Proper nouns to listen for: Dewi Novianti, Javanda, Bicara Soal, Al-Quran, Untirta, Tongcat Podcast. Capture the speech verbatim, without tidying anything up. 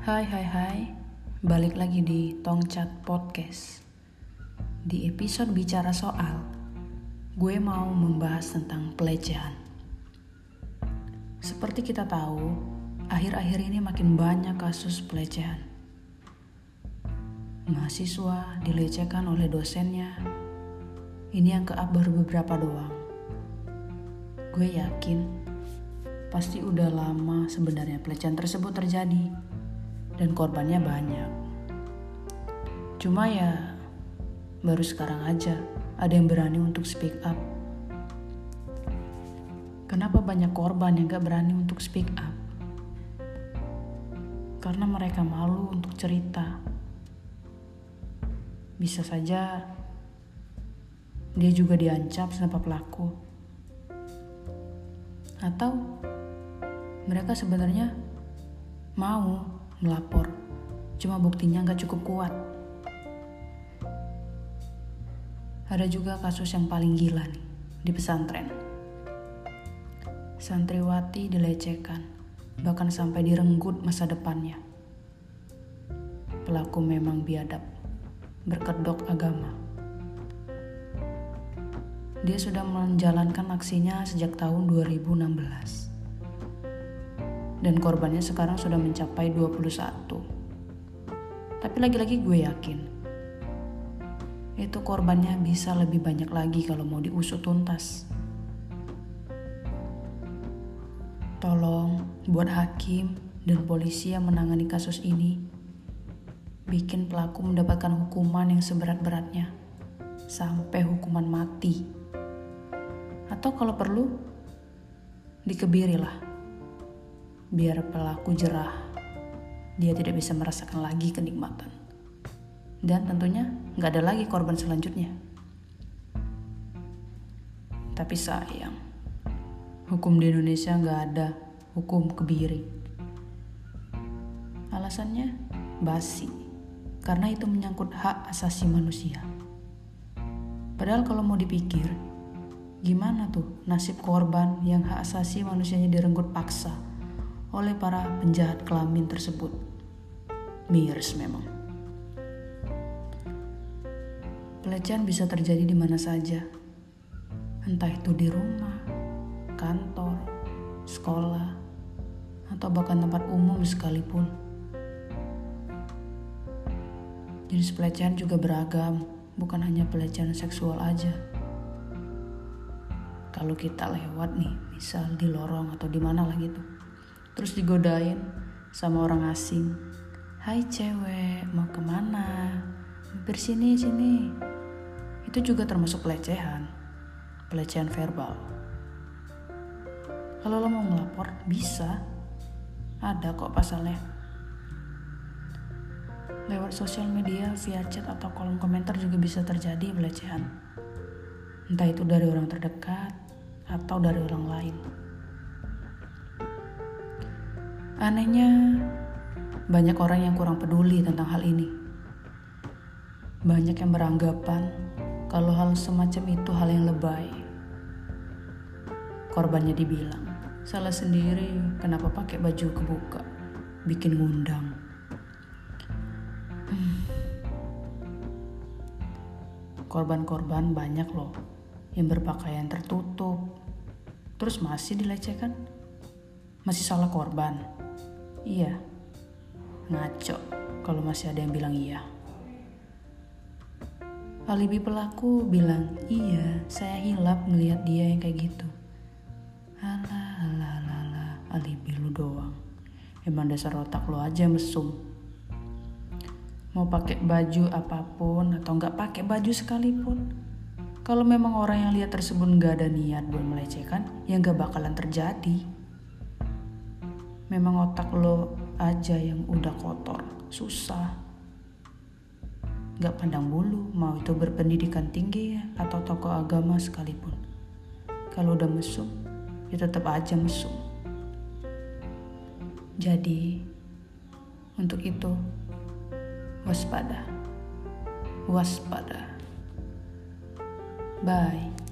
Hai hai hai, balik lagi di Tongcat Podcast. Di episode Bicara Soal, gue mau membahas tentang pelecehan. Seperti kita tahu, akhir-akhir ini makin banyak kasus pelecehan. Mahasiswa dilecehkan oleh dosennya. Ini yang ke-up baru beberapa doang. Gue yakin, pasti udah lama sebenarnya pelecehan tersebut terjadi. Dan korbannya banyak. Cuma ya baru sekarang aja ada yang berani untuk speak up. Kenapa banyak korban yang gak berani untuk speak up? Karena mereka malu untuk cerita. Bisa saja dia juga diancam sama pelaku. Atau mereka sebenarnya mau melapor, cuma buktinya gak cukup kuat. Ada juga kasus yang paling gila nih, di pesantren. Santriwati dilecehkan, bahkan sampai direnggut masa depannya. Pelaku memang biadab, berkedok agama. Dia sudah menjalankan aksinya sejak tahun dua ribu enam belas. Dan korbannya sekarang sudah mencapai dua puluh satu. Tapi lagi-lagi gue yakin, itu korbannya bisa lebih banyak lagi kalau mau diusut tuntas. Tolong buat hakim dan polisi yang menangani kasus ini, bikin pelaku mendapatkan hukuman yang seberat-beratnya, sampai hukuman mati. Atau kalau perlu, dikebirilah. Biar pelaku jerah, dia tidak bisa merasakan lagi kenikmatan. Dan tentunya gak ada lagi korban selanjutnya. Tapi sayang, hukum di Indonesia gak ada hukum kebiring. Alasannya basi, karena itu menyangkut hak asasi manusia. Padahal kalau mau dipikir, gimana tuh nasib korban yang hak asasi manusianya direnggut paksa oleh para penjahat kelamin tersebut. Miris memang. Pelecehan bisa terjadi di mana saja. Entah itu di rumah, kantor, sekolah, atau bahkan tempat umum sekalipun. Jenis pelecehan juga beragam, bukan hanya pelecehan seksual aja. Kalau kita lewat nih, misal di lorong atau di mana lah gitu, terus digodain sama orang asing. Hai cewek, mau kemana? Hampir sini, sini. Itu juga termasuk pelecehan. Pelecehan verbal. Kalau lo mau ngelapor, bisa. Ada kok pasalnya. Lewat sosial media, via chat atau kolom komentar juga bisa terjadi pelecehan. Entah itu dari orang terdekat atau dari orang lain. Anehnya, banyak orang yang kurang peduli tentang hal ini. Banyak yang beranggapan kalau hal semacam itu hal yang lebay. Korbannya dibilang, salah sendiri kenapa pakai baju kebuka, bikin ngundang. Hmm. Korban-korban banyak loh yang berpakaian tertutup, terus masih dilecehkan. Masih salah korban. Iya, ngaco kalau masih ada yang bilang iya. Alibi pelaku bilang, iya saya hilap ngelihat dia yang kayak gitu. Alah, alah, alah, alah, alibi lu doang. Emang dasar otak lu aja mesum. Mau pakai baju apapun atau nggak pakai baju sekalipun, kalau memang orang yang lihat tersebut nggak ada niat buat melecehkan, ya nggak bakalan terjadi. Memang otak lo aja yang udah kotor, susah. Gak pandang bulu, mau itu berpendidikan tinggi ya, atau tokoh agama sekalipun. Kalau udah mesum, ya tetap aja mesum. Jadi, untuk itu, waspada. Waspada. Bye.